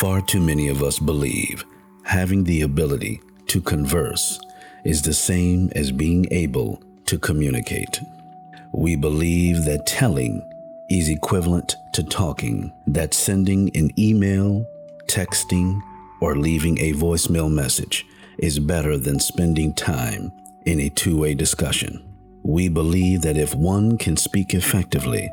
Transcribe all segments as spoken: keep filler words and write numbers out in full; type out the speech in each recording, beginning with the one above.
Far too many of us believe having the ability to converse is the same as being able to communicate. We believe that telling is equivalent to talking, that sending an email, texting, or leaving a voicemail message is better than spending time in a two-way discussion. We believe that if one can speak effectively,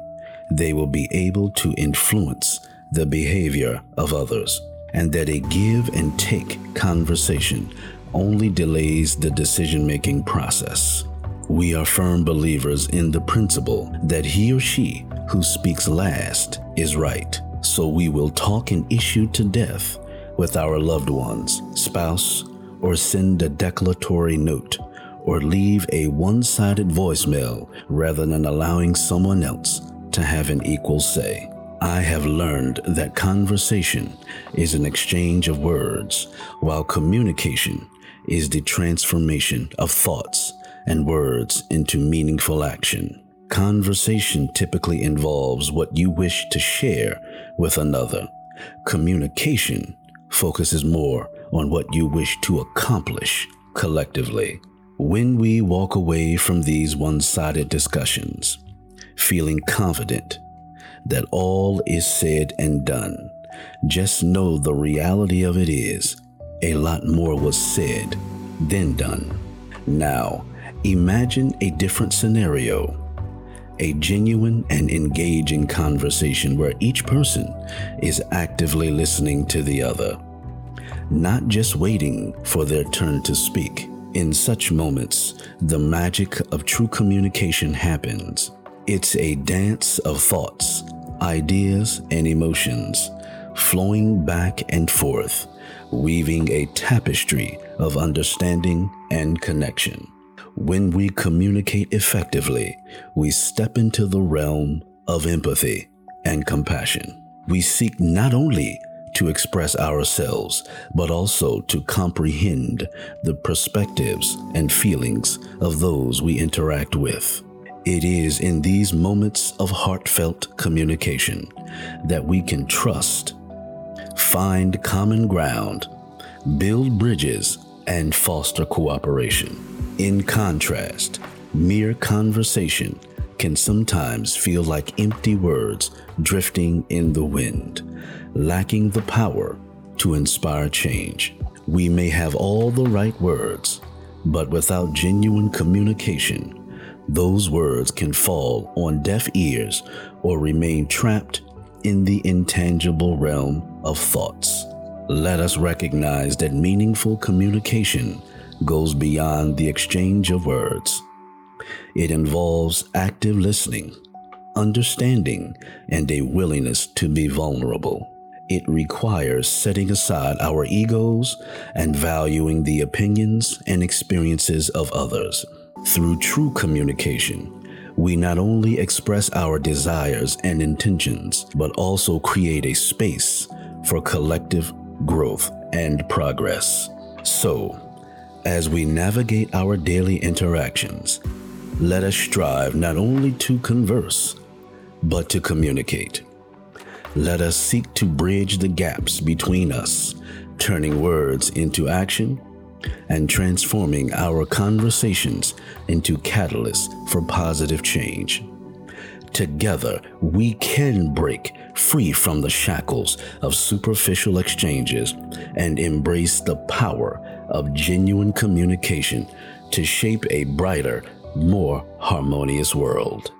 they will be able to influence the behavior of others, and that a give and take conversation only delays the decision-making process. We are firm believers in the principle that he or she who speaks last is right. So we will talk an issue to death with our loved ones, spouse, or send a declaratory note, or leave a one-sided voicemail rather than allowing someone else to have an equal say. I have learned that conversation is an exchange of words, while communication is the transformation of thoughts and words into meaningful action. Conversation typically involves what you wish to share with another. Communication focuses more on what you wish to accomplish collectively. When we walk away from these one-sided discussions, feeling confident that all is said and done, just know the reality of it is a lot more was said than done. Now, imagine a different scenario, a genuine and engaging conversation where each person is actively listening to the other, not just waiting for their turn to speak. In such moments, the magic of true communication happens. It's a dance of thoughts, ideas, and emotions flowing back and forth, weaving a tapestry of understanding and connection. When we communicate effectively, we step into the realm of empathy and compassion. We seek not only to express ourselves, but also to comprehend the perspectives and feelings of those we interact with. It is in these moments of heartfelt communication that we can trust, find common ground, build bridges, and foster cooperation. In contrast, mere conversation can sometimes feel like empty words drifting in the wind, lacking the power to inspire change. We may have all the right words, but without genuine communication, those words can fall on deaf ears or remain trapped in the intangible realm of thoughts. Let us recognize that meaningful communication goes beyond the exchange of words. It involves active listening, understanding, and a willingness to be vulnerable. It requires setting aside our egos and valuing the opinions and experiences of others. Through true communication, we not only express our desires and intentions, but also create a space for collective growth and progress. So, as we navigate our daily interactions, let us strive not only to converse, but to communicate. Let us seek to bridge the gaps between us, turning words into action and transforming our conversations into catalysts for positive change. Together, we can break free from the shackles of superficial exchanges and embrace the power of genuine communication to shape a brighter, more harmonious world.